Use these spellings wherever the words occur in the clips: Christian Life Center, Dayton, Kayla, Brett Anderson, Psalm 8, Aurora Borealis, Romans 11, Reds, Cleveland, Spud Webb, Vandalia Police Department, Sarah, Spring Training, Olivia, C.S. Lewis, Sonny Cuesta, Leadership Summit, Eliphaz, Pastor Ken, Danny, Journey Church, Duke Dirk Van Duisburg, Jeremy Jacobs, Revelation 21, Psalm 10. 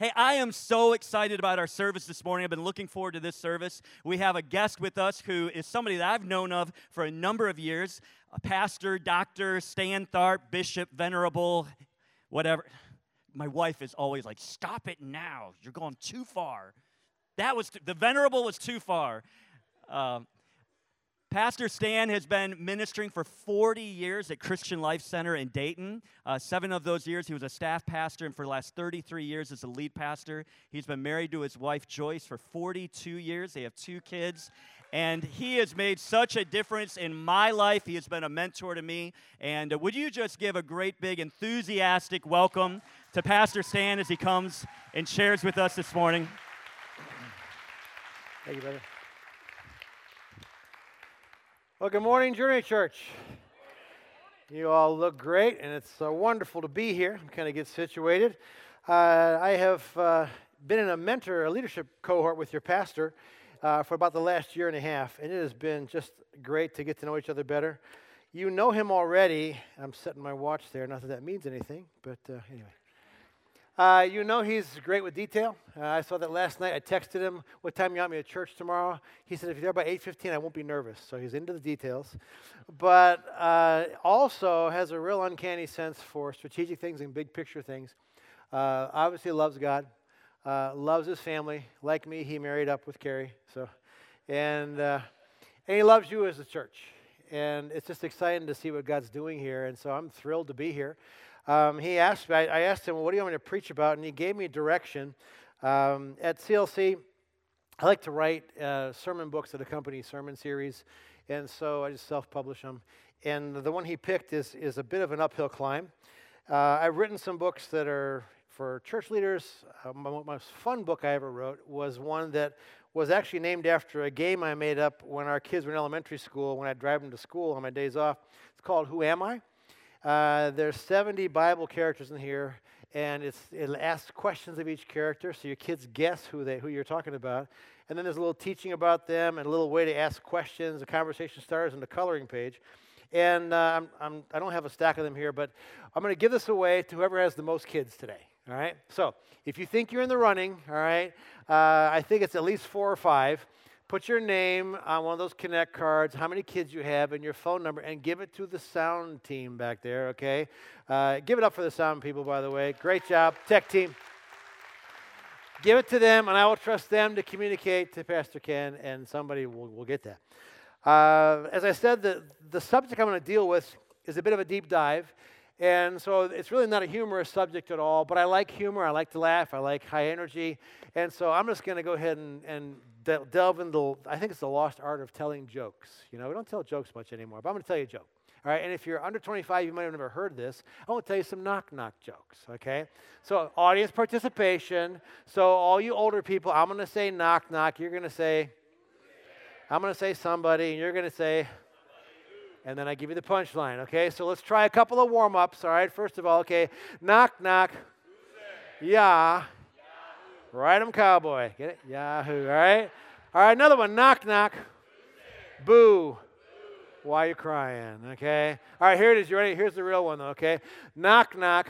Hey, I am so excited about our service this morning. I've been looking forward to this service. We have a guest with us who is somebody that I've known of for a number of years. A pastor, doctor, Stan Tharp, bishop, venerable, whatever. My wife is always like, stop it now. You're going too far. That was, the venerable was too far. Pastor Stan has been ministering for 40 years at Christian Life Center in Dayton. 7 of those years, he was a staff pastor, and for the last 33 years as a lead pastor. He's been married to his wife, Joyce, for 42 years. They have 2 kids, and he has made such a difference in my life. He has been a mentor to me, and would you just give a great, big, enthusiastic welcome to Pastor Stan as he comes and shares with us this morning. Thank you, brother. Well, good morning, Journey Church. You all look great, and it's wonderful to be here. I'm kind of get situated. I have been in a leadership cohort with your pastor for about the last year and a half, and it has been just great to get to know each other better. You know him already. I'm setting my watch there. Not that that means anything, but anyway. You know he's great with detail. I saw that last night. I texted him, what time you want me at church tomorrow? He said, if you're there by 8:15, I won't be nervous. So he's into the details. But also has a real uncanny sense for strategic things and big picture things. Obviously loves God, loves his family. Like me, he married up with Carrie. So, and he loves you as a church. And it's just exciting to see what God's doing here. And so I'm thrilled to be here. He asked me, I asked him, well, what do you want me to preach about? And he gave me direction. At CLC, I like to write sermon books that accompany sermon series, and so I just self-publish them. And the one he picked is a bit of an uphill climb. I've written some books that are for church leaders. My most fun book I ever wrote was one that was actually named after a game I made up when our kids were in elementary school, when I'd drive them to school on my days off. It's called Who Am I? There's 70 Bible characters in here, and it asks questions of each character, so your kids guess who you're talking about. And then there's a little teaching about them and a little way to ask questions. The conversation starters and the coloring page. And I don't have a stack of them here, but I'm going to give this away to whoever has the most kids today. All right. So if you think you're in the running, all right, I think it's at least 4 or 5. Put your name on one of those Connect cards, how many kids you have, and your phone number, and give it to the sound team back there, okay? Give it up for the sound people, by the way. Great job, tech team. Give it to them, and I will trust them to communicate to Pastor Ken, and somebody will get that. As I said, the subject I'm going to deal with is a bit of a deep dive, and so it's really not a humorous subject at all, but I like humor, I like to laugh, I like high energy, and so I'm just going to go ahead and delve into, I think it's the lost art of telling jokes. You know, we don't tell jokes much anymore, but I'm going to tell you a joke. All right, and if you're under 25, you might have never heard this. I want to tell you some knock-knock jokes, okay? So audience participation. So all you older people, I'm going to say knock-knock. You're going to say, I'm going to say somebody, and you're going to say, and then I give you the punchline, okay? So let's try a couple of warm-ups, all right? First of all, okay, knock-knock, yeah. Right 'em cowboy. Get it? Yahoo. All right. All right. Another one. Knock, knock. Boo. Boo. Why are you crying? Okay. All right. Here it is. You ready? Here's the real one, though. Okay. Knock, knock.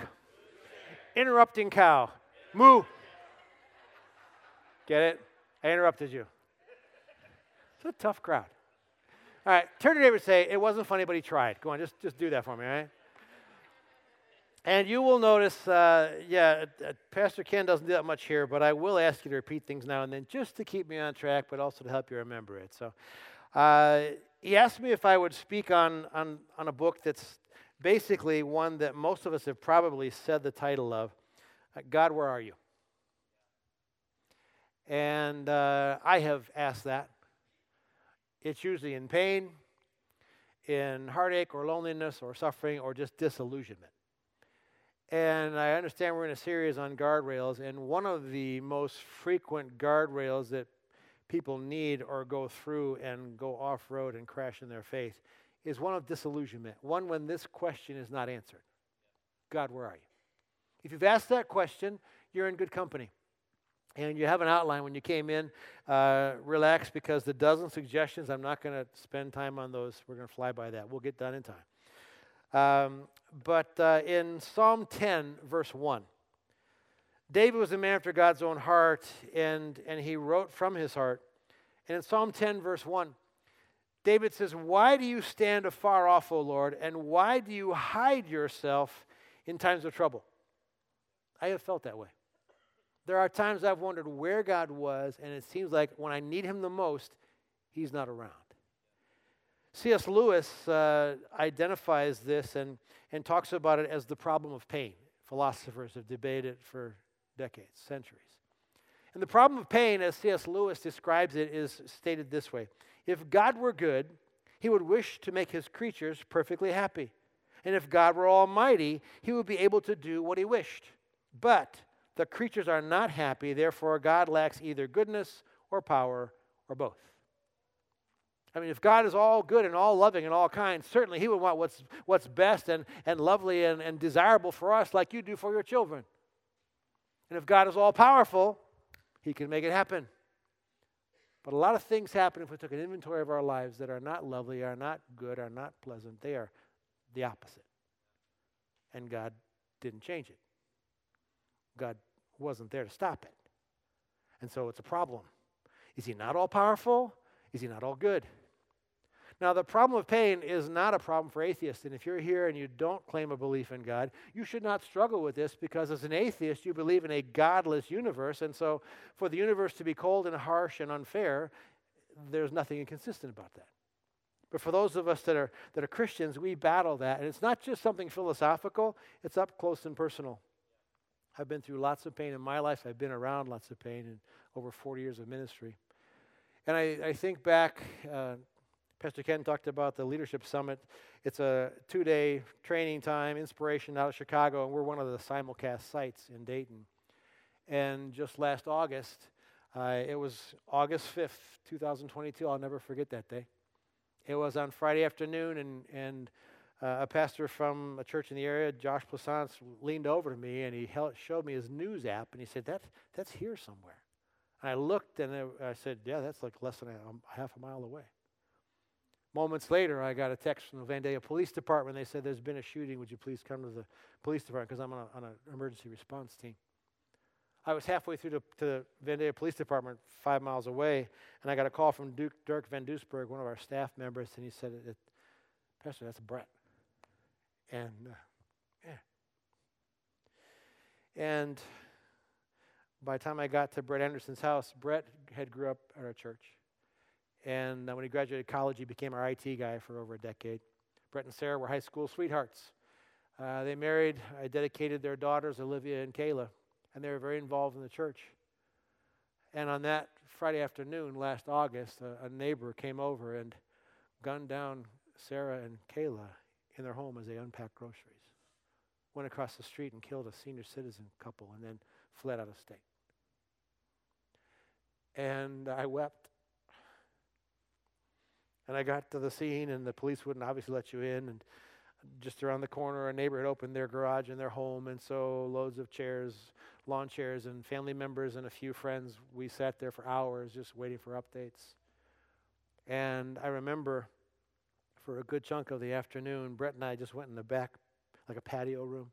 Interrupting cow. Moo. Get it? I interrupted you. It's a tough crowd. All right. Turn to your neighbor and say, it wasn't funny, but he tried. Go on. Just do that for me, all right? And you will notice, Pastor Ken doesn't do that much here, but I will ask you to repeat things now and then just to keep me on track, but also to help you remember it. So he asked me if I would speak on a book that's basically one that most of us have probably said the title of, God, Where Are You? And I have asked that. It's usually in pain, in heartache or loneliness or suffering or just disillusionment. And I understand we're in a series on guardrails, and one of the most frequent guardrails that people need or go through and go off-road and crash in their faith is one of disillusionment, one when this question is not answered. God, where are you? If you've asked that question, you're in good company. And you have an outline when you came in. Relax, because the dozen suggestions, I'm not going to spend time on those. We're going to fly by that. We'll get done in time. But in Psalm 10, verse 1, David was a man after God's own heart, and he wrote from his heart. And in Psalm 10, verse 1, David says, "Why do you stand afar off, O Lord, and why do you hide yourself in times of trouble?" I have felt that way. There are times I've wondered where God was, and it seems like when I need him the most, he's not around. C.S. Lewis identifies this and talks about it as the problem of pain. Philosophers have debated it for decades, centuries. And the problem of pain, as C.S. Lewis describes it, is stated this way. If God were good, he would wish to make his creatures perfectly happy. And if God were almighty, he would be able to do what he wished. But the creatures are not happy, therefore God lacks either goodness or power or both. I mean, if God is all good and all loving and all kind, certainly he would want what's best and lovely and desirable for us like you do for your children. And if God is all powerful, he can make it happen. But a lot of things happen if we took an inventory of our lives that are not lovely, are not good, are not pleasant. They are the opposite. And God didn't change it. God wasn't there to stop it. And so it's a problem. Is he not all powerful? Is he not all good? Now, the problem of pain is not a problem for atheists. And if you're here and you don't claim a belief in God, you should not struggle with this, because as an atheist, you believe in a godless universe. And so for the universe to be cold and harsh and unfair, there's nothing inconsistent about that. But for those of us that are Christians, we battle that. And it's not just something philosophical. It's up close and personal. I've been through lots of pain in my life. I've been around lots of pain in over 40 years of ministry. And I think back, Pastor Ken talked about the Leadership Summit. It's a 2-day training time, inspiration out of Chicago, and we're one of the simulcast sites in Dayton. And just last August, it was August 5th, 2022. I'll never forget that day. It was on Friday afternoon, and a pastor from a church in the area, Josh Plaisance, leaned over to me, and he showed me his news app, and he said, that's here somewhere. And I looked, and I said, yeah, that's like less than half a mile away. Moments later, I got a text from the Vandalia Police Department. They said, there's been a shooting. Would you please come to the police department? Because I'm on an emergency response team. I was halfway through to the Vandalia Police Department, 5 miles away, and I got a call from Duke Dirk Van Duisburg, one of our staff members, and he said, Pastor, that's Brett. And, And by the time I got to Brett Anderson's house, Brett had grew up at our church. And when he graduated college, he became our IT guy for over a decade. Brett and Sarah were high school sweethearts. They married. I dedicated their daughters, Olivia and Kayla, and they were very involved in the church. And on that Friday afternoon, last August, a neighbor came over and gunned down Sarah and Kayla in their home as they unpacked groceries, went across the street and killed a senior citizen couple, and then fled out of state. And I wept. And I got to the scene, and the police wouldn't obviously let you in. And just around the corner, a neighbor had opened their garage in their home, and so loads of chairs, lawn chairs, and family members and a few friends, we sat there for hours just waiting for updates. And I remember for a good chunk of the afternoon, Brett and I just went in the back, like a patio room,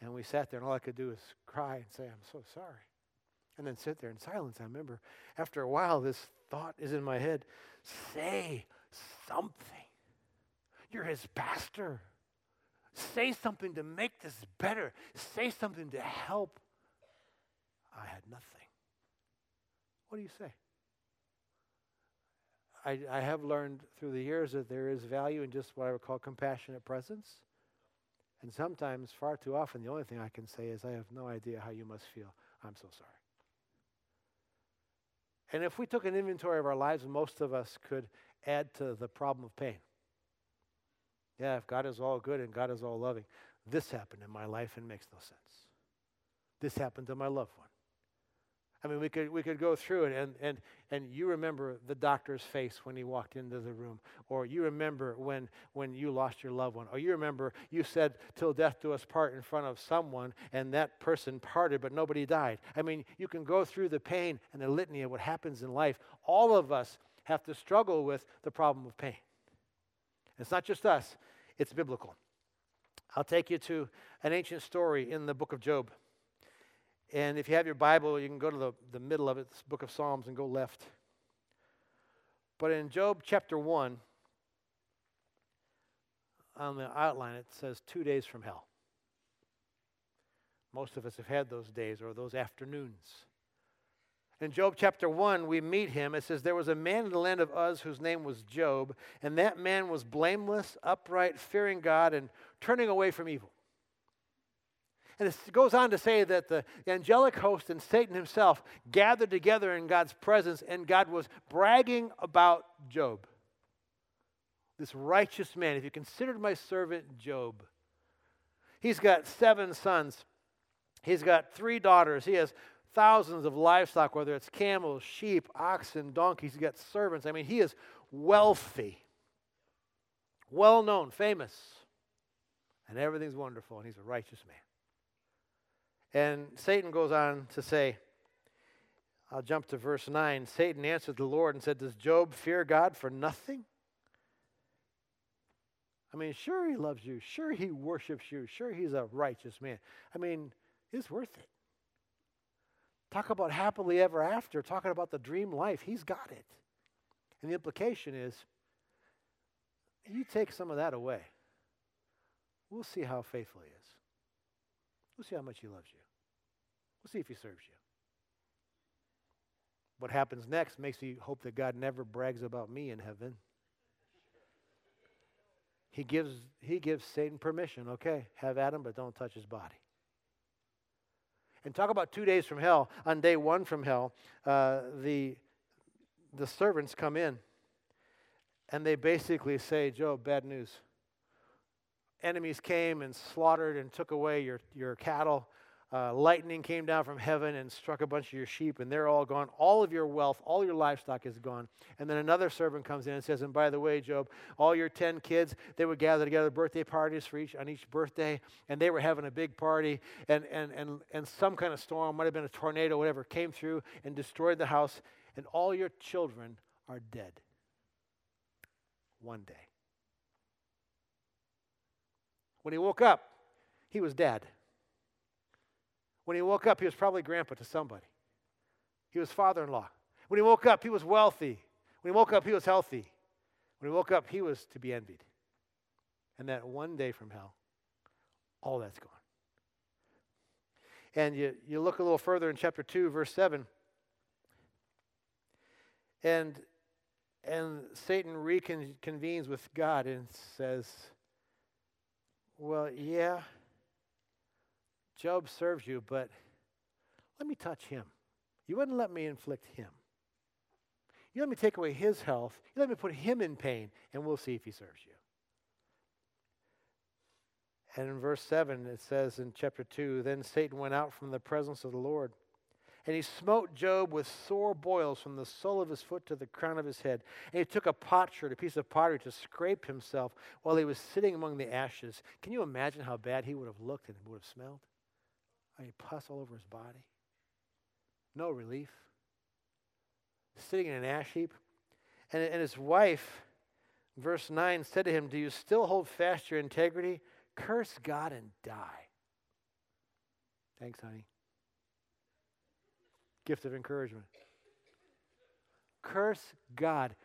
and we sat there, and all I could do was cry and say, I'm so sorry, and then sit there in silence. I remember after a while, this thought is in my head, say something. You're his pastor. Say something to make this better. Say something to help. I had nothing. What do you say? I have learned through the years that there is value in just what I would call compassionate presence. And sometimes, far too often, the only thing I can say is, I have no idea how you must feel. I'm so sorry. And if we took an inventory of our lives, most of us could add to the problem of pain. Yeah, if God is all good and God is all loving, this happened in my life and makes no sense. This happened to my loved one. I mean, we could go through it, and you remember the doctor's face when he walked into the room, or you remember when you lost your loved one, or you remember you said, till death do us part in front of someone, and that person parted, but nobody died. I mean, you can go through the pain and the litany of what happens in life. All of us have to struggle with the problem of pain. It's not just us. It's biblical. I'll take you to an ancient story in the book of Job. And if you have your Bible, you can go to the middle of it, this book of Psalms, and go left. But in Job chapter 1, on the outline, it says 2 days from hell. Most of us have had those days or those afternoons. In Job chapter 1, we meet him. It says, there was a man in the land of Uz whose name was Job, and that man was blameless, upright, fearing God, and turning away from evil. And it goes on to say that the angelic host and Satan himself gathered together in God's presence, and God was bragging about Job, this righteous man. If you considered my servant Job, he's got 7 sons. He's got 3 daughters. He has thousands of livestock, whether it's camels, sheep, oxen, donkeys. He's got servants. I mean, he is wealthy, well-known, famous, and everything's wonderful, and he's a righteous man. And Satan goes on to say, I'll jump to verse 9. Satan answered the Lord and said, does Job fear God for nothing? I mean, sure he loves you. Sure he worships you. Sure he's a righteous man. I mean, it's worth it. Talk about happily ever after. Talking about the dream life. He's got it. And the implication is, you take some of that away. We'll see how faithful he is. We'll see how much he loves you. We'll see if he serves you. What happens next makes me hope that God never brags about me in heaven. He gives Satan permission. Okay, have at him, but don't touch his body. And talk about 2 days from hell. On day one from hell, the servants come in, and they basically say, Job, bad news. Enemies came and slaughtered and took away your cattle. Lightning came down from heaven and struck a bunch of your sheep, and they're all gone. All of your wealth, all your livestock is gone. And then another servant comes in and says, and by the way, Job, all your 10 kids, they would gather together birthday parties on each birthday, and they were having a big party, and some kind of storm, might have been a tornado, whatever, came through and destroyed the house, and all your children are dead. One day. When he woke up, he was dead. When he woke up, he was probably grandpa to somebody. He was father-in-law. When he woke up, he was wealthy. When he woke up, he was healthy. When he woke up, he was to be envied. And that one day from hell, all that's gone. And you look a little further in chapter 2, verse 7. And Satan reconvenes with God and says, well, yeah, Job serves you, but let me touch him. You wouldn't let me inflict him. You let me take away his health. You let me put him in pain, and we'll see if he serves you. And in verse 7, it says in chapter 2, then Satan went out from the presence of the Lord, and he smote Job with sore boils from the sole of his foot to the crown of his head. And he took a piece of pottery, to scrape himself while he was sitting among the ashes. Can you imagine how bad he would have looked and would have smelled? I mean, pus all over his body. No relief. Sitting in an ash heap. And his wife, verse 9, said to him, do you still hold fast your integrity? Curse God and die. Thanks, honey. Gift of encouragement. Curse God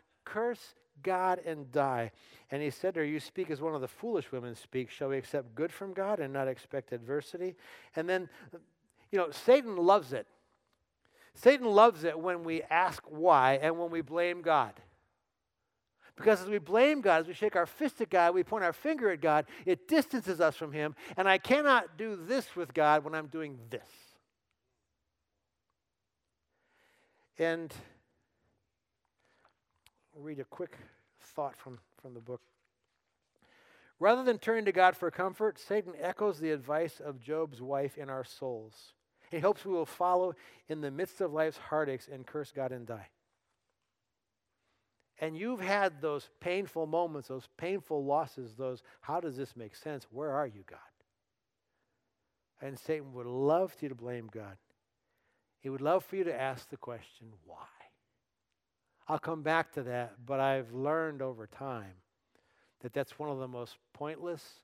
and die. And he said to her, you speak as one of the foolish women speak. Shall we accept good from God and not expect adversity? And then, you know, Satan loves it. Satan loves it when we ask why and when we blame God. Because as we blame God, as we shake our fist at God, we point our finger at God, it distances us from him. And I cannot do this with God when I'm doing this. And I'll read a quick thought from the book. Rather than turning to God for comfort, Satan echoes the advice of Job's wife in our souls. He hopes we will follow in the midst of life's heartaches and curse God and die. And you've had those painful moments, those painful losses, those, how does this make sense? Where are you, God? And Satan would love you to blame God. He would love for you to ask the question, why? I'll come back to that, but I've learned over time that that's one of the most pointless,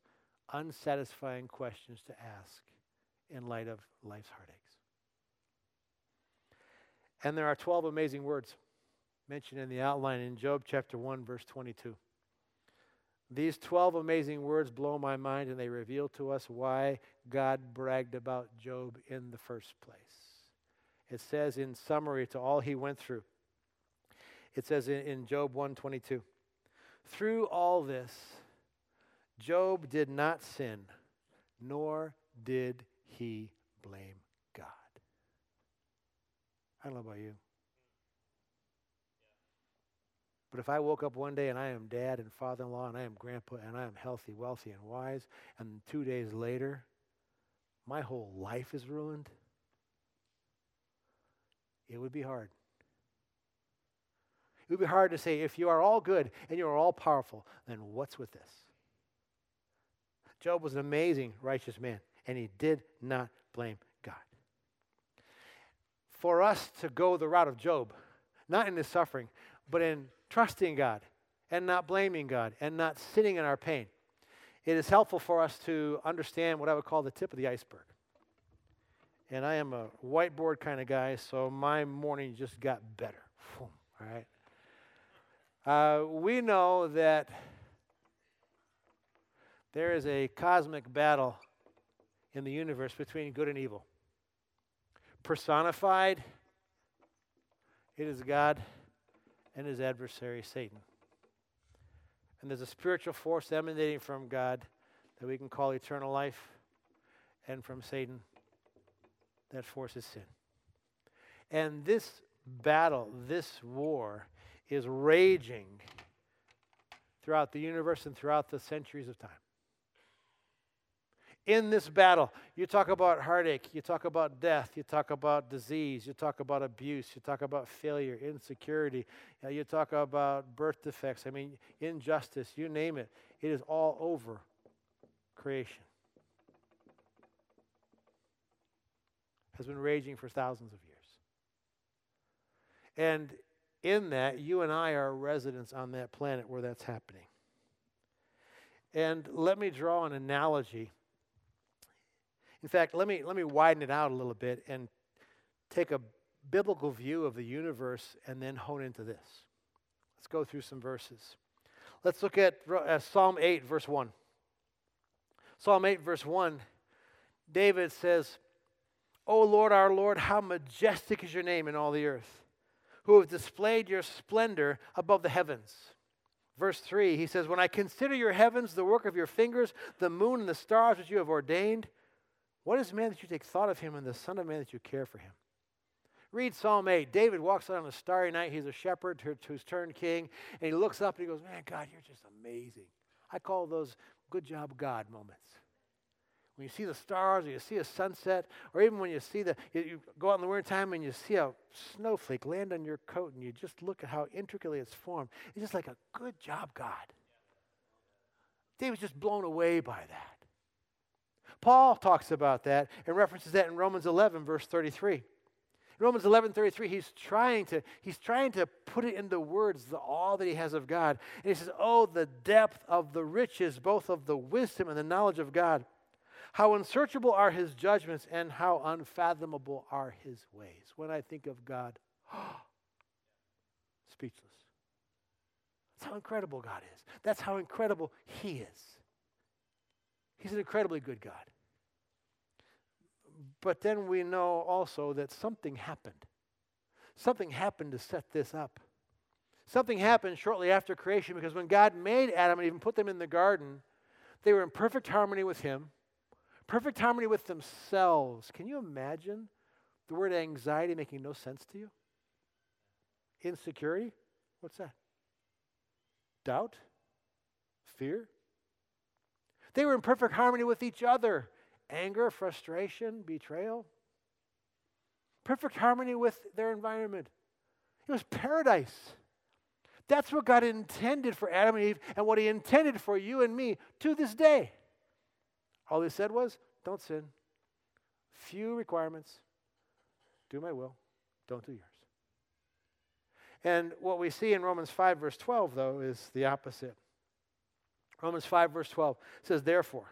unsatisfying questions to ask in light of life's heartaches. And there are 12 amazing words mentioned in the outline in Job chapter 1, verse 22. These 12 amazing words blow my mind, and they reveal to us why God bragged about Job in the first place. It says in summary to all he went through, it says in Job 1:22, through all this, Job did not sin, nor did he blame God. I don't know about you, but if I woke up one day and I am dad and father-in-law and I am grandpa and I am healthy, wealthy, and wise, and 2 days later, my whole life is ruined, it would be hard. It would be hard to say, if you are all good and you are all powerful, then what's with this? Job was an amazing righteous man, and he did not blame God. For us to go the route of Job, not in his suffering, but in trusting God and not blaming God and not sitting in our pain, it is helpful for us to understand what I would call the tip of the iceberg. And I am a whiteboard kind of guy, so my morning just got better. All right. We know that there is a cosmic battle in the universe between good and evil. Personified, it is God and his adversary, Satan. And there's a spiritual force emanating from God that we can call eternal life, and from Satan, that force is sin. And this battle, this war, is raging throughout the universe and throughout the centuries of time. In this battle, you talk about heartache, you talk about death, you talk about disease, you talk about abuse, you talk about failure, insecurity, you talk about birth defects, injustice, you name it. It is all over creation. Has been raging for thousands of years. And in that, you and I are residents on that planet where that's happening. And let me draw an analogy. In fact, let me widen it out a little bit and take a biblical view of the universe and then hone into this. Let's go through some verses. Let's look at Psalm 8, verse 1. Psalm 8, verse 1, David says, O Lord, our Lord, how majestic is your name in all the earth, who have displayed your splendor above the heavens. Verse 3, he says, when I consider your heavens, the work of your fingers, the moon and the stars which you have ordained, what is man that you take thought of him, and the son of man that you care for him? Read Psalm 8. David walks out on a starry night. He's a shepherd who's turned king, and he looks up and he goes, man, God, you're just amazing. I call those good job God moments. When you see the stars, or you see a sunset, or even when you see you go out in the wintertime and you see a snowflake land on your coat, and you just look at how intricately it's formed. It's just like a good job God. David's just blown away by that. Paul talks about that and references that in Romans 11, verse 33. In Romans 11, 33, he's trying to put it into words, all that he has of God. And he says, oh, the depth of the riches, both of the wisdom and the knowledge of God. How unsearchable are his judgments, and how unfathomable are his ways. When I think of God, speechless. That's how incredible God is. That's how incredible he is. He's an incredibly good God. But then we know also that something happened. Something happened to set this up. Something happened shortly after creation, because when God made Adam and even put them in the garden, they were in perfect harmony with him, perfect harmony with themselves. Can you imagine the word anxiety making no sense to you? Insecurity? What's that? Doubt? Fear? They were in perfect harmony with each other. Anger, frustration, betrayal. Perfect harmony with their environment. It was paradise. That's what God intended for Adam and Eve, and what he intended for you and me to this day. All he said was, don't sin. Few requirements. Do my will. Don't do yours. And what we see in Romans 5, verse 12, though, is the opposite. Romans 5, verse 12 says, therefore,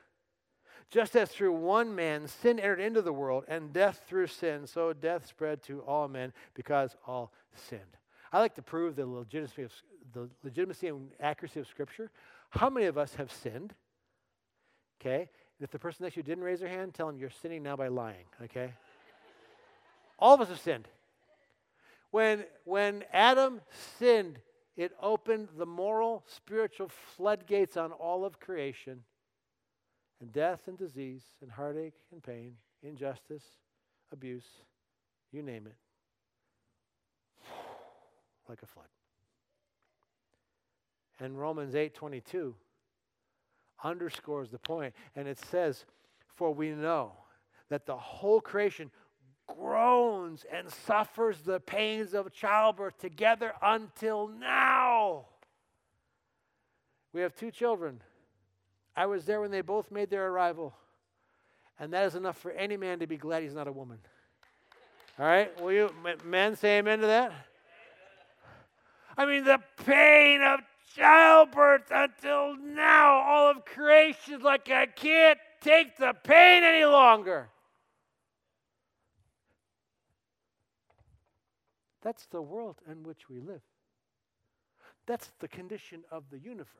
Just as through one man sin entered into the world, and death through sin, so death spread to all men because all sinned. I like to prove the legitimacy and accuracy of Scripture. How many of us have sinned? Okay? And if the person next to you didn't raise their hand, tell them you're sinning now by lying. Okay? All of us have sinned. When Adam sinned, it opened the moral, spiritual floodgates on all of creation. And death and disease and heartache and pain, injustice, abuse, you name it. Like a flood. And Romans 8:22 underscores the point, and it says, "For we know that the whole creation groans and suffers the pains of childbirth together until now." We have two children. I was there when they both made their arrival, and that is enough for any man to be glad he's not a woman. All right? Will you men say amen to that? I mean, the pain of childbirth until now, all of creation's like, I can't take the pain any longer. That's the world in which we live. That's the condition of the universe.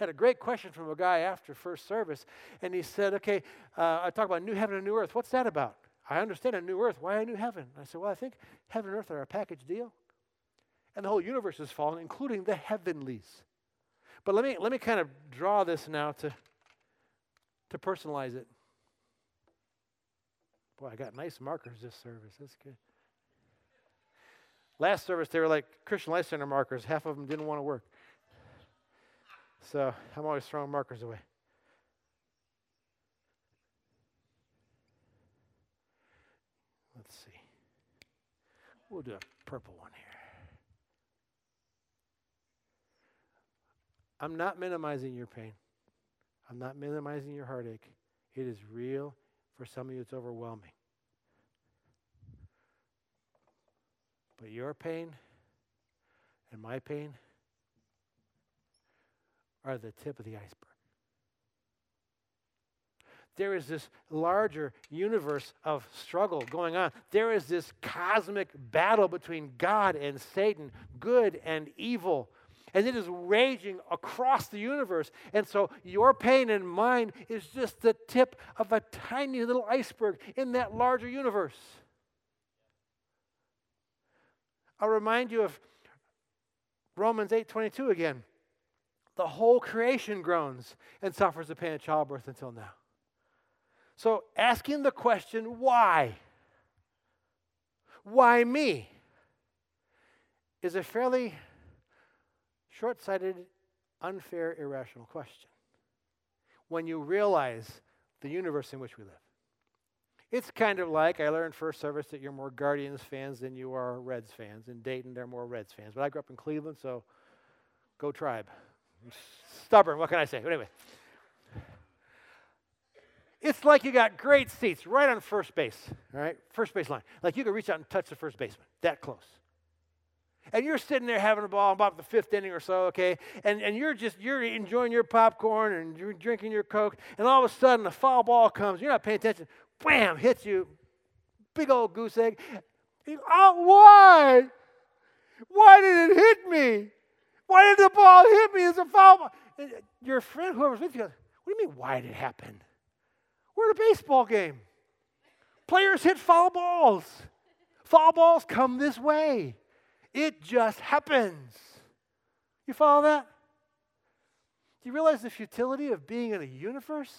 I had a great question from a guy after first service, and he said, okay, I talk about new heaven and new earth. What's that about? I understand a new earth. Why a new heaven? I said, well, I think heaven and earth are a package deal. And the whole universe has fallen, including the heavenlies. But let me kind of draw this now to personalize it. Boy, I got nice markers this service. That's good. Last service, they were like Christian Life Center markers. Half of them didn't want to work. So I'm always throwing markers away. Let's see. We'll do a purple one here. I'm not minimizing your pain. I'm not minimizing your heartache. It is real. For some of you, it's overwhelming. But your pain and my pain are the tip of the iceberg. There is this larger universe of struggle going on. There is this cosmic battle between God and Satan, good and evil. And it is raging across the universe. And so your pain and mine is just the tip of a tiny little iceberg in that larger universe. I'll remind you of Romans 8:22 again. The whole creation groans and suffers the pain of childbirth until now. So asking the question, why? Why me? Is a fairly short-sighted, unfair, irrational question. When you realize the universe in which we live. It's kind of like, I learned first service that you're more Guardians fans than you are Reds fans. In Dayton, they're more Reds fans. But I grew up in Cleveland, so go Tribe. I'm stubborn, what can I say? But anyway. It's like you got great seats right on first base, all right? First base line. Like you could reach out and touch the first baseman, that close. And you're sitting there having a ball about the fifth inning or so, okay? And you're enjoying your popcorn and you're drinking your Coke, and all of a sudden a foul ball comes, you're not paying attention, wham, hits you, big old goose egg. Oh, why? Why did it hit me? Why did the ball hit me? It's a foul ball. And your friend, whoever's with you, goes, what do you mean, why did it happen? We're at a baseball game. Players hit foul balls. Foul balls come this way. It just happens. You follow that? Do you realize the futility of being in a universe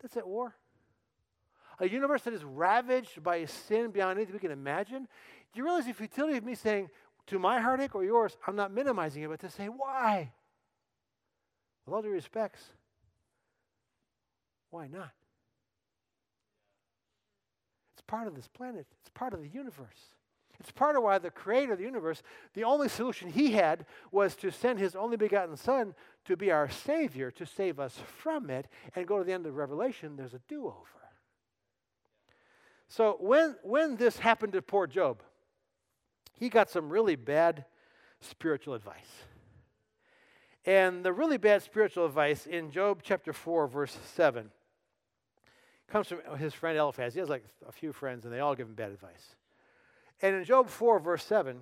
that's at war? A universe that is ravaged by sin beyond anything we can imagine? Do you realize the futility of me saying, to my heartache or yours, I'm not minimizing it, but to say, why? With all due respects, why not? It's part of this planet. It's part of the universe. It's part of why the creator of the universe, the only solution he had was to send his only begotten son to be our savior, to save us from it, and go to the end of Revelation, there's a do-over. So when this happened to poor Job, he got some really bad spiritual advice. And the really bad spiritual advice in Job chapter 4, verse 7, comes from his friend Eliphaz. He has like a few friends, and they all give him bad advice. And in Job 4, verse 7,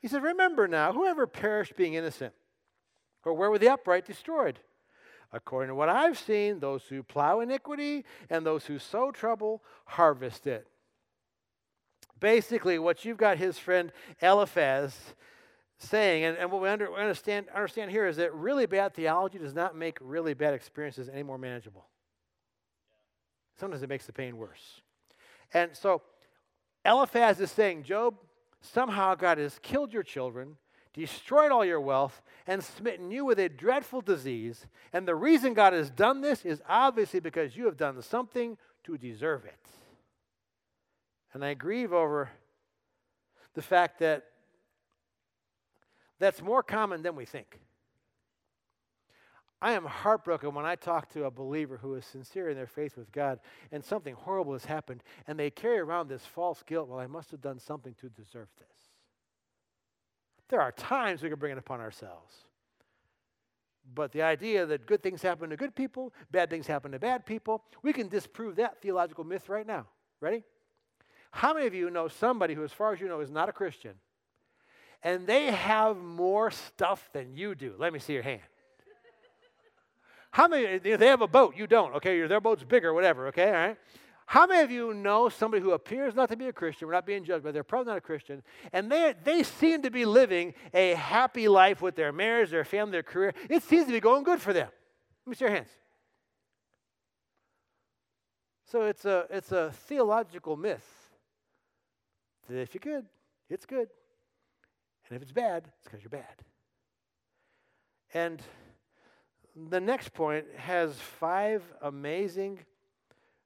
he said, "Remember now, whoever perished being innocent, or where were the upright destroyed? According to what I've seen, those who plow iniquity and those who sow trouble harvest it." Basically, what you've got his friend Eliphaz saying, and what we understand here is that really bad theology does not make really bad experiences any more manageable. Sometimes it makes the pain worse. And so Eliphaz is saying, Job, somehow God has killed your children, destroyed all your wealth, and smitten you with a dreadful disease. And the reason God has done this is obviously because you have done something to deserve it. And I grieve over the fact that that's more common than we think. I am heartbroken when I talk to a believer who is sincere in their faith with God and something horrible has happened and they carry around this false guilt, well, I must have done something to deserve this. There are times we can bring it upon ourselves. But the idea that good things happen to good people, bad things happen to bad people, we can disprove that theological myth right now. Ready? How many of you know somebody who, as far as you know, is not a Christian, and they have more stuff than you do? Let me see your hand. How many, they have a boat, you don't, okay? Their boat's bigger, whatever, okay, all right? How many of you know somebody who appears not to be a Christian, we're not being judged, but they're probably not a Christian, and they seem to be living a happy life with their marriage, their family, their career. It seems to be going good for them. Let me see your hands. So it's a theological myth that if you're good, it's good. And if it's bad, it's because you're bad. And the next point has 5 amazing,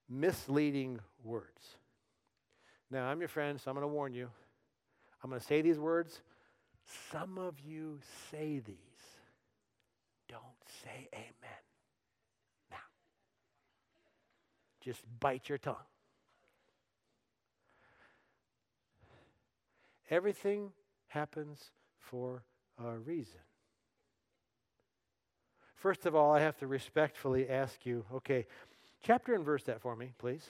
misleading words. Now, I'm your friend, so I'm going to warn you. I'm going to say these words. Some of you say these. Don't say amen. Now, just bite your tongue. Everything happens for a reason. First of all, I have to respectfully ask you, okay, chapter and verse that for me, please,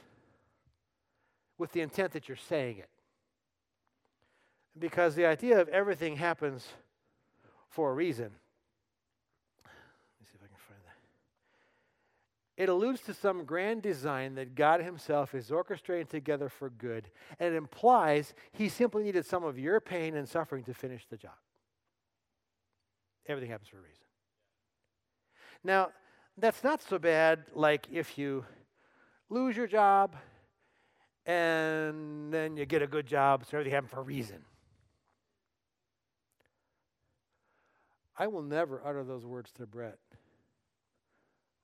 with the intent that you're saying it. Because the idea of everything happens for a reason, let me see if I can find that. It alludes to some grand design that God himself is orchestrating together for good, and it implies he simply needed some of your pain and suffering to finish the job. Everything happens for a reason. Now, that's not so bad like if you lose your job and then you get a good job, so everything happened for a reason. I will never utter those words to Brett.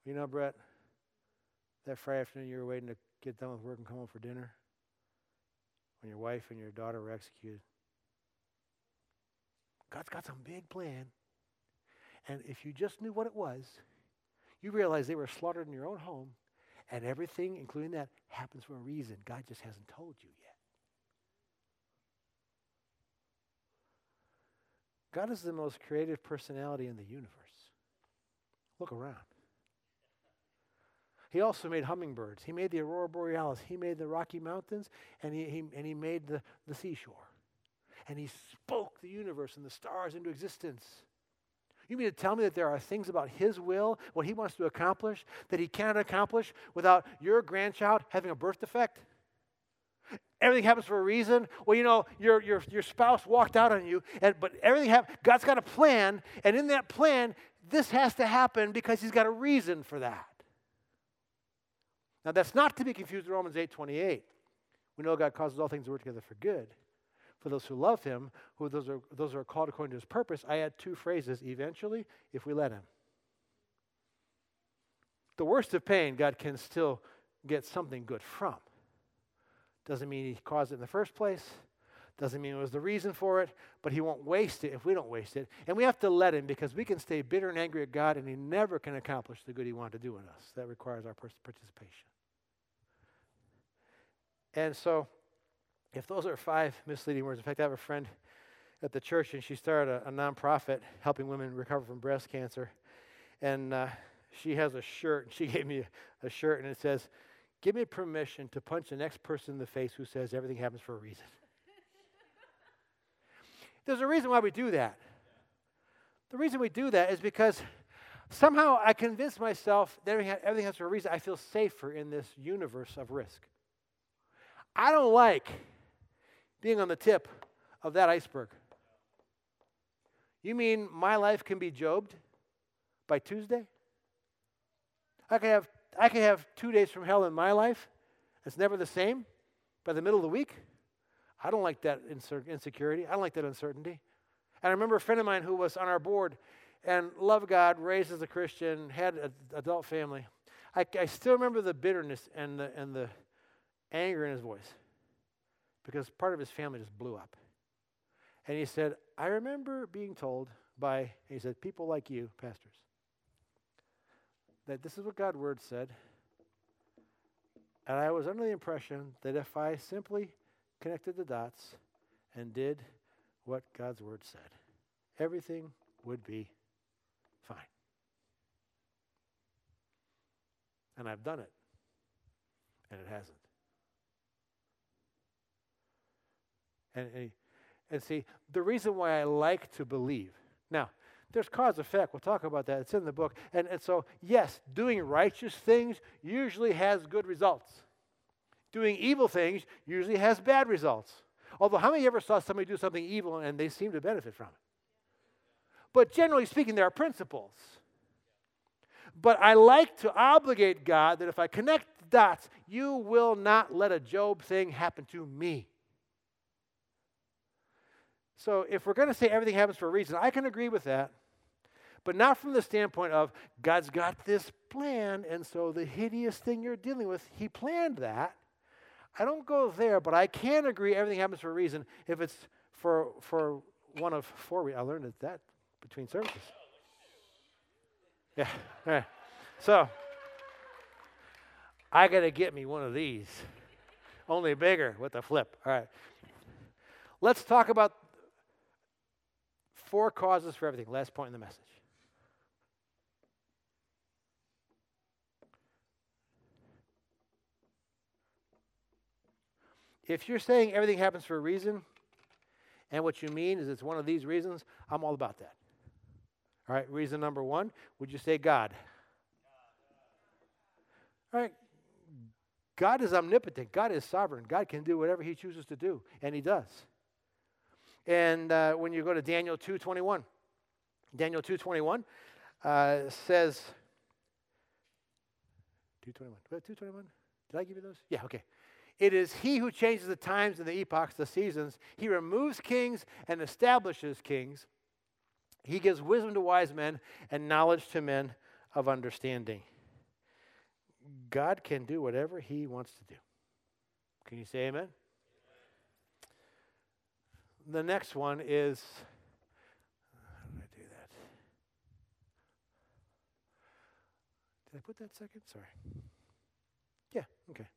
You know, Brett, that Friday afternoon you were waiting to get done with work and come home for dinner when your wife and your daughter were executed. God's got some big plan. And if you just knew what it was, you realize they were slaughtered in your own home, and everything, including that, happens for a reason. God just hasn't told you yet. God is the most creative personality in the universe. Look around. He also made hummingbirds. He made the Aurora Borealis. He made the Rocky Mountains, and he made the seashore. And he spoke the universe and the stars into existence. You mean to tell me that there are things about his will, what he wants to accomplish, that he cannot accomplish without your grandchild having a birth defect? Everything happens for a reason. Well, you know, your spouse walked out on you, but everything happens. God's got a plan, and in that plan, this has to happen because he's got a reason for that. Now, that's not to be confused with Romans 8:28. We know God causes all things to work together for good. For those who love him, who those are called according to his purpose, I add 2 phrases, eventually, if we let him. The worst of pain, God can still get something good from. Doesn't mean he caused it in the first place. Doesn't mean it was the reason for it. But he won't waste it if we don't waste it. And we have to let him because we can stay bitter and angry at God and he never can accomplish the good he wanted to do in us. That requires our participation. And so, if those are 5 misleading words, in fact, I have a friend at the church, and she started a nonprofit helping women recover from breast cancer. And she has a shirt, and she gave me a shirt, and it says, "Give me permission to punch the next person in the face who says everything happens for a reason." There's a reason why we do that. The reason we do that is because somehow I convince myself that everything has a reason. I feel safer in this universe of risk. I don't like being on the tip of that iceberg. You mean my life can be Jobbed by Tuesday? I could have 2 days from hell in my life. It's never the same. By the middle of the week, I don't like that insecurity. I don't like that uncertainty. And I remember a friend of mine who was on our board and loved God, raised as a Christian, had an adult family. I still remember the bitterness and the anger in his voice because part of his family just blew up. And he said, "I remember being told by," he said, "people like you, pastors, that this is what God's word said. And I was under the impression that if I simply connected the dots and did what God's word said, everything would be fine. And I've done it, and it hasn't." And see, the reason why I like to believe, now, there's cause effect. We'll talk about that. It's in the book. And so, yes, doing righteous things usually has good results. Doing evil things usually has bad results. Although, how many ever saw somebody do something evil and they seem to benefit from it? But generally speaking, there are principles. But I like to obligate God that if I connect the dots, you will not let a Job thing happen to me. So if we're going to say everything happens for a reason, I can agree with that, but not from the standpoint of God's got this plan, and so the hideous thing you're dealing with, he planned that. I don't go there, but I can agree everything happens for a reason if it's for one of 4 weeks. I learned that between services. Yeah, all right. So I got to get me one of these, only bigger with a flip. All right. Let's talk about 4 causes for everything. Last point in the message. If you're saying everything happens for a reason, and what you mean is it's one of these reasons, I'm all about that. All right, reason number 1, would you say God? All right, God is omnipotent. God is sovereign. God can do whatever he chooses to do, and he does. And when you go to Daniel 2:21, Daniel 2:21 says, 2:21, did I give you those? Yeah, okay. "It is he who changes the times and the epochs, the seasons. He removes kings and establishes kings. He gives wisdom to wise men and knowledge to men of understanding." God can do whatever he wants to do. Can you say amen? The next one is, how did I do that? Did I put that second? Sorry. Yeah, okay.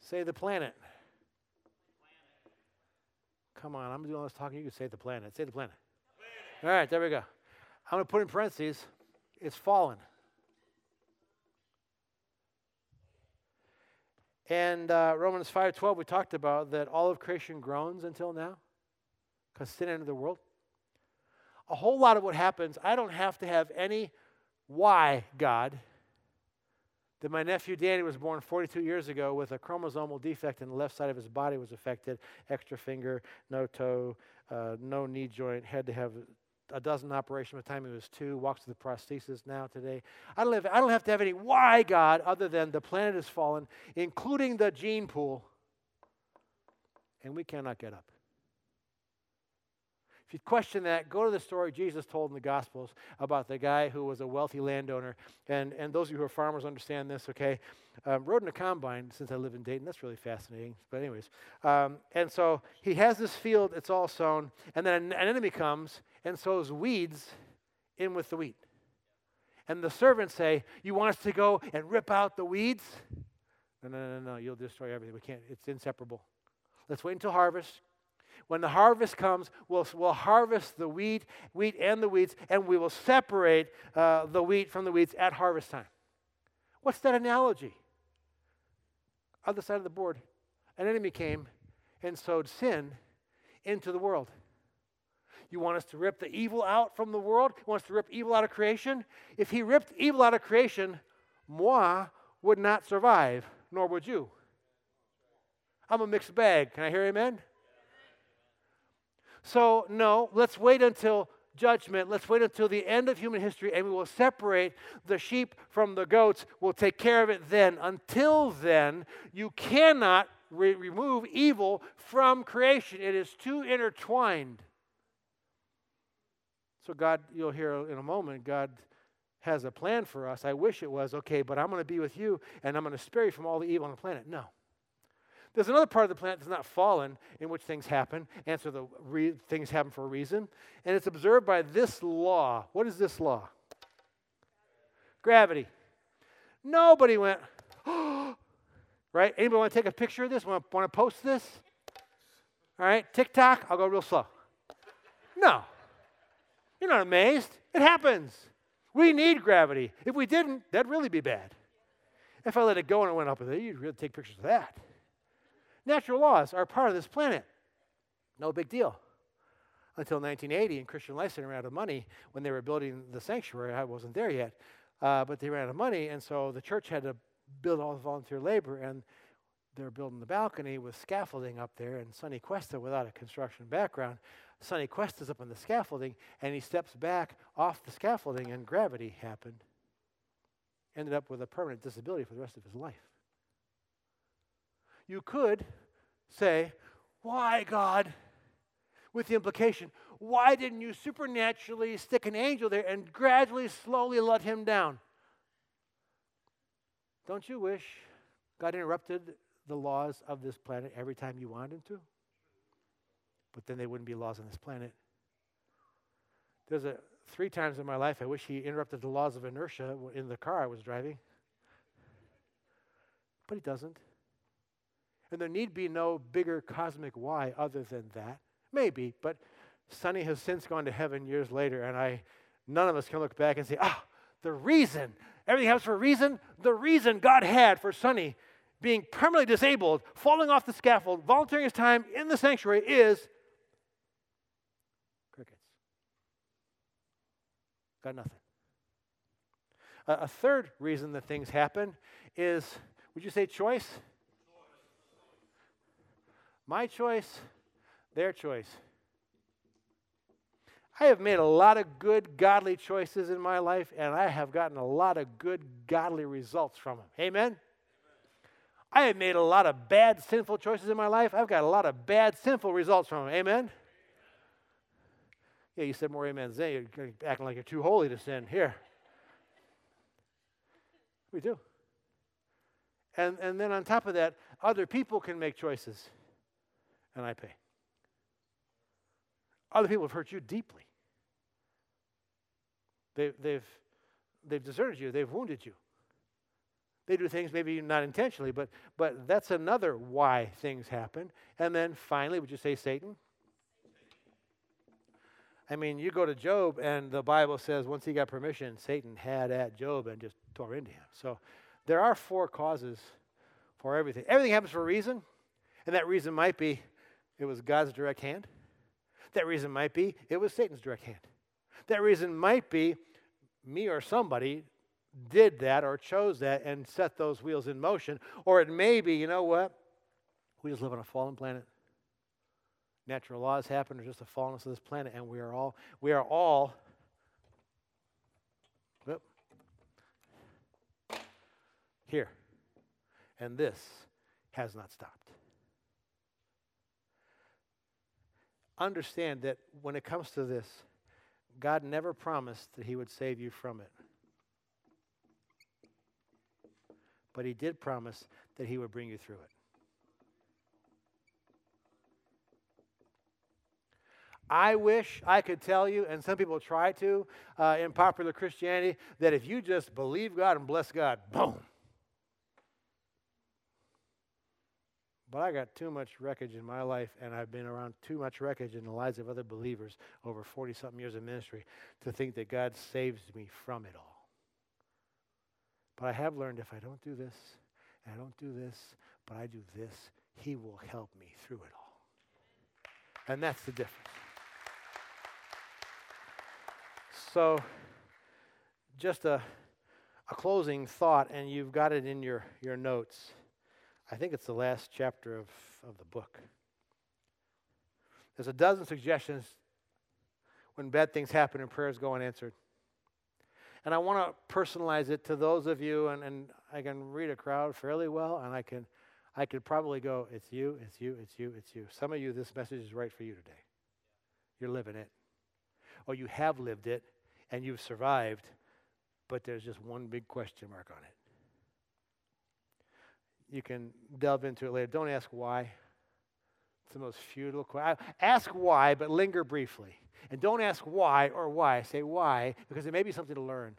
Say the planet. Come on, I'm doing all this talking. You can say the planet. Say the planet. All right, there we go. I'm going to put in parentheses, it's fallen. And Romans 5:12, we talked about that all of creation groans until now because sin entered the world. A whole lot of what happens, I don't have to have any why, God, that my nephew Danny was born 42 years ago with a chromosomal defect and the left side of his body was affected, extra finger, no toe, no knee joint, had to have a dozen operations by the time he was 2, walks to the prosthesis now today. I don't have to have any why, God, other than the planet has fallen, including the gene pool, and we cannot get up. If you question that, go to the story Jesus told in the Gospels about the guy who was a wealthy landowner, and those of you who are farmers understand this, okay? Rode in a combine since I live in Dayton. That's really fascinating, but anyways. And so he has this field, it's all sown, and then an enemy comes and sows weeds in with the wheat. And the servants say, "You want us to go and rip out the weeds?" No, you'll destroy everything. We can't, it's inseparable. Let's wait until harvest. When the harvest comes, we'll harvest the wheat and the weeds, and we will separate the wheat from the weeds at harvest time. What's that analogy? Other side of the board. An enemy came and sowed sin into the world. You want us to rip the evil out from the world? You want us to rip evil out of creation? If he ripped evil out of creation, moi would not survive, nor would you. I'm a mixed bag. Can I hear amen? So, no, let's wait until judgment. Let's wait until the end of human history, and we will separate the sheep from the goats. We'll take care of it then. Until then, you cannot remove evil from creation. It is too intertwined. So God, you'll hear in a moment, God has a plan for us. I wish it was, okay, but I'm going to be with you, and I'm going to spare you from all the evil on the planet. No. There's another part of the planet that's not fallen in which things happen, and so the things happen for a reason, and it's observed by this law. What is this law? Gravity. Nobody went, oh, right? Anybody want to take a picture of this? Want to post this? All right, TikTok, I'll go real slow. No. You're not amazed. It happens. We need gravity. If we didn't, that'd really be bad. If I let it go and it went up with it, you'd really take pictures of that. Natural laws are part of this planet. No big deal. Until 1980, and Christian Life Center ran out of money when they were building the sanctuary. I wasn't there yet, but they ran out of money, and so the church had to build all the volunteer labor, and they're building the balcony with scaffolding up there, and Sonny Cuesta, without a construction background, Sonny Cuesta's up on the scaffolding, and he steps back off the scaffolding, and gravity happened. Ended up with a permanent disability for the rest of his life. You could say, why, God? With the implication, why didn't you supernaturally stick an angel there and gradually, slowly let him down? Don't you wish God interrupted the laws of this planet every time you wanted him to? But then they wouldn't be laws on this planet. There's three times in my life I wish he interrupted the laws of inertia in the car I was driving. But he doesn't. And there need be no bigger cosmic why other than that. Maybe, but Sonny has since gone to heaven years later, and none of us can look back and say, the reason, everything happens for a reason. The reason God had for Sonny being permanently disabled, falling off the scaffold, volunteering his time in the sanctuary is crickets. Got nothing. A third reason that things happen is, would you say choice? My choice, their choice. I have made a lot of good, godly choices in my life, and I have gotten a lot of good, godly results from them. Amen? I have made a lot of bad, sinful choices in my life. I've got a lot of bad, sinful results from them. Amen? Yeah, you said more amens. You're acting like you're too holy to sin. Here. We do. And then on top of that, other people can make choices. And I pay. Other people have hurt you deeply. They've deserted you. They've wounded you. They do things maybe not intentionally, but that's another why things happen. And then finally, would you say Satan? I mean, you go to Job, and the Bible says once he got permission, Satan had at Job and just tore into him. So there are four causes for everything. Everything happens for a reason. And that reason might be it was God's direct hand. That reason might be it was Satan's direct hand. That reason might be me or somebody did that or chose that and set those wheels in motion. Or it may be, you know what? We just live on a fallen planet. Natural laws happen, or just the fallenness of this planet, and we are all here. And this has not stopped. Understand that when it comes to this, God never promised that he would save you from it. But he did promise that he would bring you through it. I wish I could tell you, and some people try to in popular Christianity, that if you just believe God and bless God, boom. But I got too much wreckage in my life, and I've been around too much wreckage in the lives of other believers over 40-something years of ministry to think that God saves me from it all. But I have learned if I don't do this, and I don't do this, but I do this, he will help me through it all. And that's the difference. So just a closing thought, and you've got it in your notes. I think it's the last chapter of the book. There's a dozen suggestions when bad things happen and prayers go unanswered. And I want to personalize it to those of you, and I can read a crowd fairly well, and I could probably go, it's you, it's you, it's you, it's you. Some of you, this message is right for you today. You're living it. Or you have lived it, and you've survived, but there's just one big question mark on it. You can delve into it later. Don't ask why. It's the most futile question. Ask why, but linger briefly. And don't ask why or why. Say why, because there may be something to learn.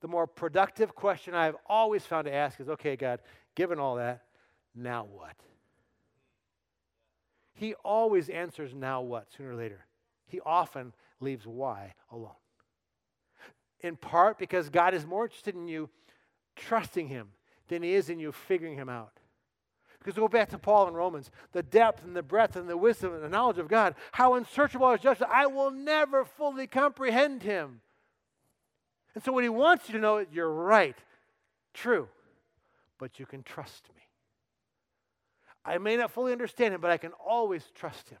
The more productive question I've always found to ask is, okay, God, given all that, now what? He always answers now what sooner or later. He often leaves why alone. In part because God is more interested in you trusting him than he is in you figuring him out. Because we go back to Paul in Romans, the depth and the breadth and the wisdom and the knowledge of God, how unsearchable is justice, I will never fully comprehend him. And so when he wants you to know it, you're right, true, but you can trust me. I may not fully understand him, but I can always trust him.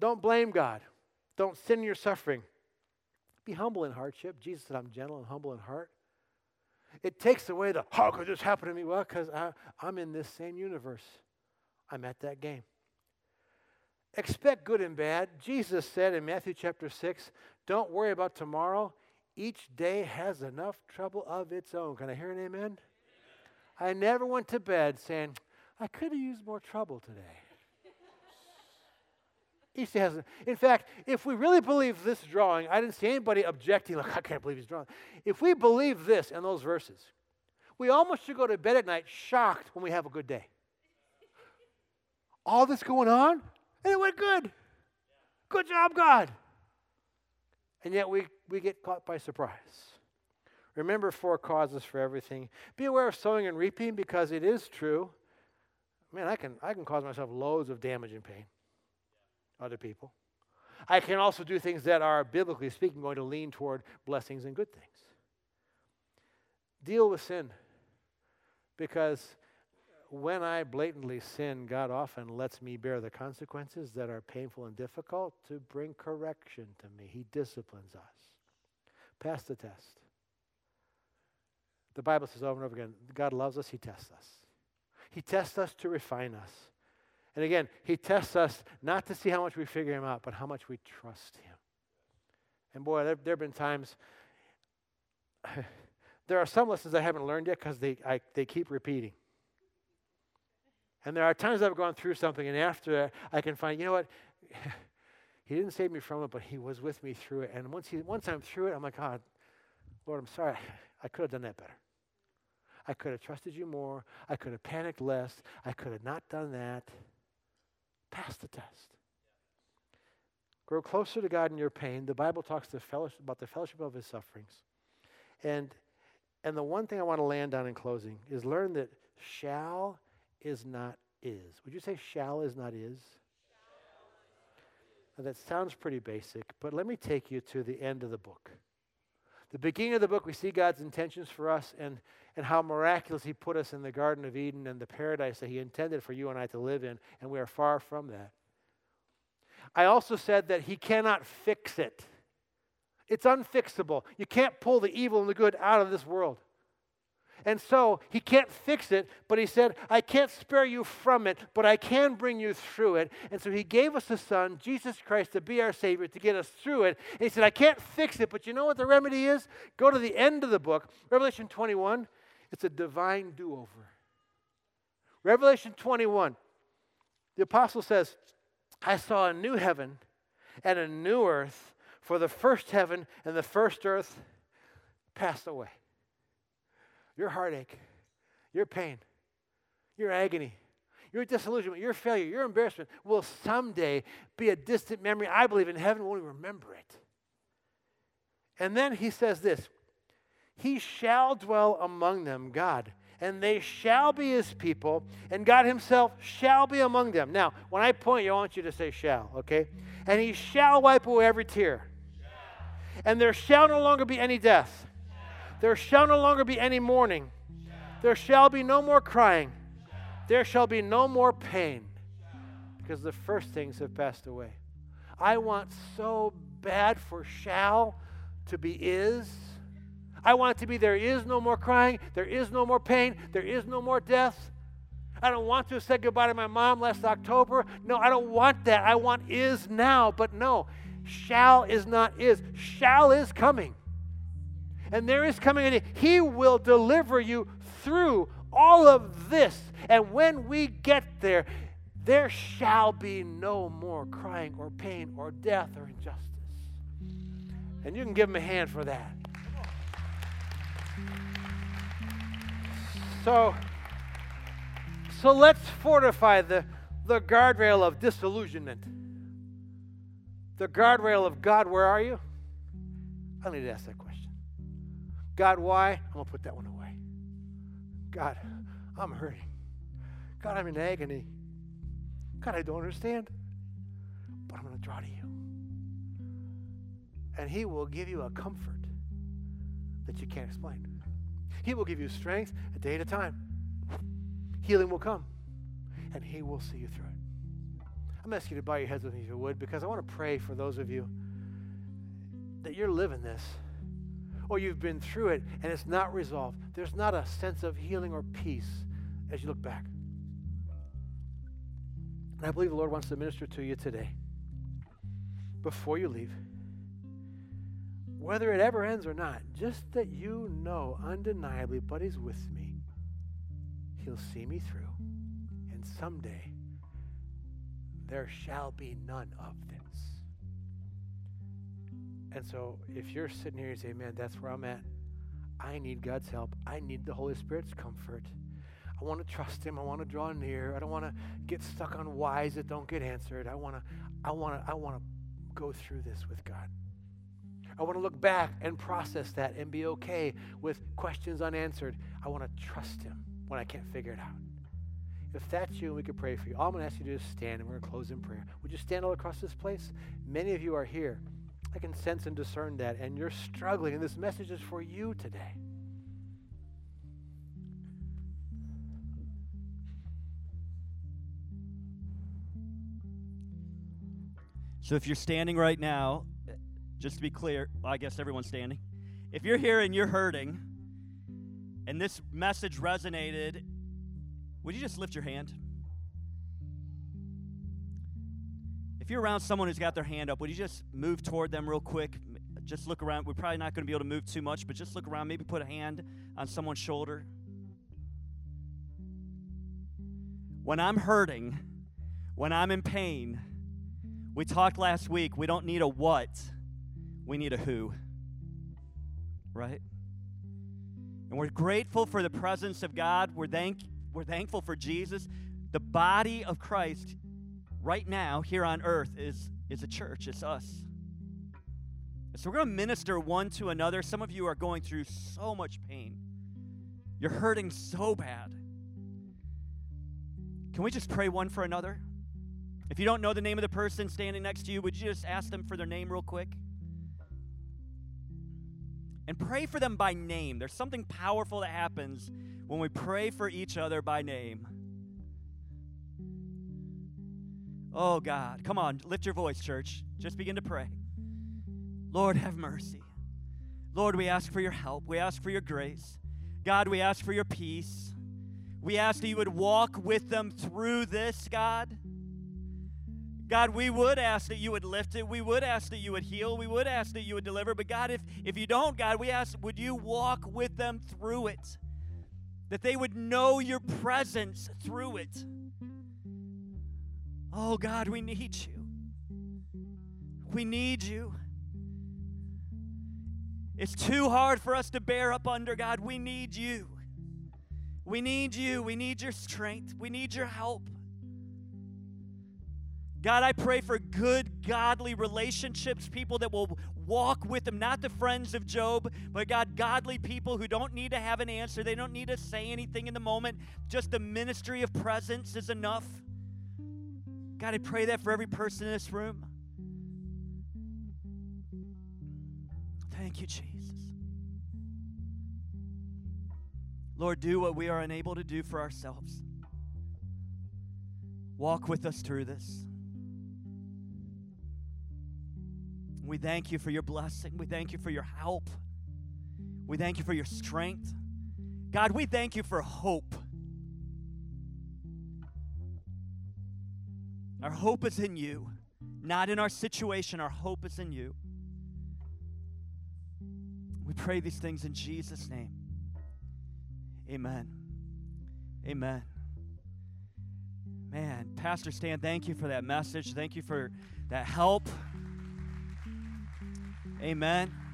Don't blame God. Don't sin in your suffering. Be humble in hardship. Jesus said, I'm gentle and humble in heart. It takes away the, how could this happen to me? Well, because I'm in this same universe. I'm at that game. Expect good and bad. Jesus said in Matthew chapter 6, don't worry about tomorrow. Each day has enough trouble of its own. Can I hear an amen? I never went to bed saying, I could have used more trouble today. Each day has enough. In fact, if we really believe this drawing, I didn't see anybody objecting, like, I can't believe he's drawing. If we believe this and those verses, we almost should go to bed at night shocked when we have a good day. All this going on, and it went good. Good job, God. And yet we get caught by surprise. Remember four causes for everything. Be aware of sowing and reaping, because it is true. Man, I can cause myself loads of damage and pain. Other people. I can also do things that are, biblically speaking, going to lean toward blessings and good things. Deal with sin, because when I blatantly sin, God often lets me bear the consequences that are painful and difficult to bring correction to me. He disciplines us. Pass the test. The Bible says over and over again, God loves us, he tests us. He tests us to refine us. And again, he tests us not to see how much we figure him out, but how much we trust him. And boy, there have been times, there are some lessons I haven't learned yet because they keep repeating. And there are times I've gone through something, and after that, I can find, you know what, he didn't save me from it, but he was with me through it. And once I'm through it, I'm like, God, Lord, I'm sorry, I could have done that better. I could have trusted you more. I could have panicked less. I could have not done that. Pass the test. Grow closer to God in your pain. The Bible talks about the fellowship of his sufferings. And the one thing I want to land on in closing is learn that shall is not is. Would you say shall is not is? Now that sounds pretty basic, but let me take you to the end of the book. The beginning of the book, we see God's intentions for us and how miraculous he put us in the Garden of Eden and the paradise that he intended for you and I to live in, and we are far from that. I also said that he cannot fix it. It's unfixable. You can't pull the evil and the good out of this world. And so he can't fix it, but he said, I can't spare you from it, but I can bring you through it. And so he gave us the Son, Jesus Christ, to be our Savior, to get us through it. And he said, I can't fix it, but you know what the remedy is? Go to the end of the book, Revelation 21. It's a divine do-over. Revelation 21, the apostle says, I saw a new heaven and a new earth, for the first heaven and the first earth passed away. Your heartache, your pain, your agony, your disillusionment, your failure, your embarrassment will someday be a distant memory. I believe in heaven won't even remember it. And then he says this, he shall dwell among them, God, and they shall be his people, and God himself shall be among them. Now, when I point you, I want you to say shall, okay? And he shall wipe away every tear. Shall. And there shall no longer be any death. Shall. There shall no longer be any mourning. Shall. There shall be no more crying. Shall. There shall be no more pain, shall. Because the first things have passed away. I want so bad for shall to be is. I want it to be there is no more crying, there is no more pain, there is no more death. I don't want to have said goodbye to my mom last October. No, I don't want that. I want is now, but no. Shall is not is. Shall is coming. And there is coming a day. He will deliver you through all of this. And when we get there, there shall be no more crying or pain or death or injustice. And you can give him a hand for that. So let's fortify the guardrail of disillusionment. The guardrail of God, where are you? I need to ask that question. God, why? I'm going to put that one away. God, I'm hurting. God, I'm in agony. God, I don't understand. But I'm going to draw to you. And he will give you a comfort that you can't explain. He will give you strength a day at a time. Healing will come, and he will see you through it. I'm asking you to bow your heads with me if you would, because I want to pray for those of you that you're living this, or you've been through it, and it's not resolved. There's not a sense of healing or peace as you look back. And I believe the Lord wants to minister to you today, before you leave. Whether it ever ends or not, just that you know undeniably, but he's with me. He'll see me through. And someday, there shall be none of this. And so, if you're sitting here and say, man, that's where I'm at. I need God's help. I need the Holy Spirit's comfort. I want to trust him. I want to draw near. I don't want to get stuck on whys that don't get answered. I want to go through this with God. I want to look back and process that and be okay with questions unanswered. I want to trust him when I can't figure it out. If that's you, we could pray for you. All I'm going to ask you to do is stand, and we're going to close in prayer. Would you stand all across this place? Many of you are here. I can sense and discern that, and you're struggling, and this message is for you today. So if you're standing right now, just to be clear, I guess everyone's standing. If you're here and you're hurting, and this message resonated, would you just lift your hand? If you're around someone who's got their hand up, would you just move toward them real quick? Just look around. We're probably not going to be able to move too much, but just look around. Maybe put a hand on someone's shoulder. When I'm hurting, when I'm in pain, we talked last week, we don't need a what. We need a who, right? And we're grateful for the presence of God. We're thankful for Jesus. The body of Christ right now here on earth is a church. It's us. And so we're going to minister one to another. Some of you are going through so much pain. You're hurting so bad. Can we just pray one for another? If you don't know the name of the person standing next to you, would you just ask them for their name real quick? And pray for them by name. There's something powerful that happens when we pray for each other by name. Oh, God. Come on. Lift your voice, church. Just begin to pray. Lord, have mercy. Lord, we ask for your help. We ask for your grace. God, we ask for your peace. We ask that you would walk with them through this, God. God, we would ask that you would lift it. We would ask that you would heal. We would ask that you would deliver. But God, if you don't, God, we ask, would you walk with them through it? That they would know your presence through it. Oh, God, we need you. We need you. It's too hard for us to bear up under, God. We need you. We need you. We need your strength. We need your help. God, I pray for good, godly relationships, people that will walk with them, not the friends of Job, but God, godly people who don't need to have an answer. They don't need to say anything in the moment. Just the ministry of presence is enough. God, I pray that for every person in this room. Thank you, Jesus. Lord, do what we are unable to do for ourselves. Walk with us through this. We thank you for your blessing. We thank you for your help. We thank you for your strength. God, we thank you for hope. Our hope is in you, not in our situation. Our hope is in you. We pray these things in Jesus' name. Amen. Amen. Man, Pastor Stan, thank you for that message. Thank you for that help. Amen.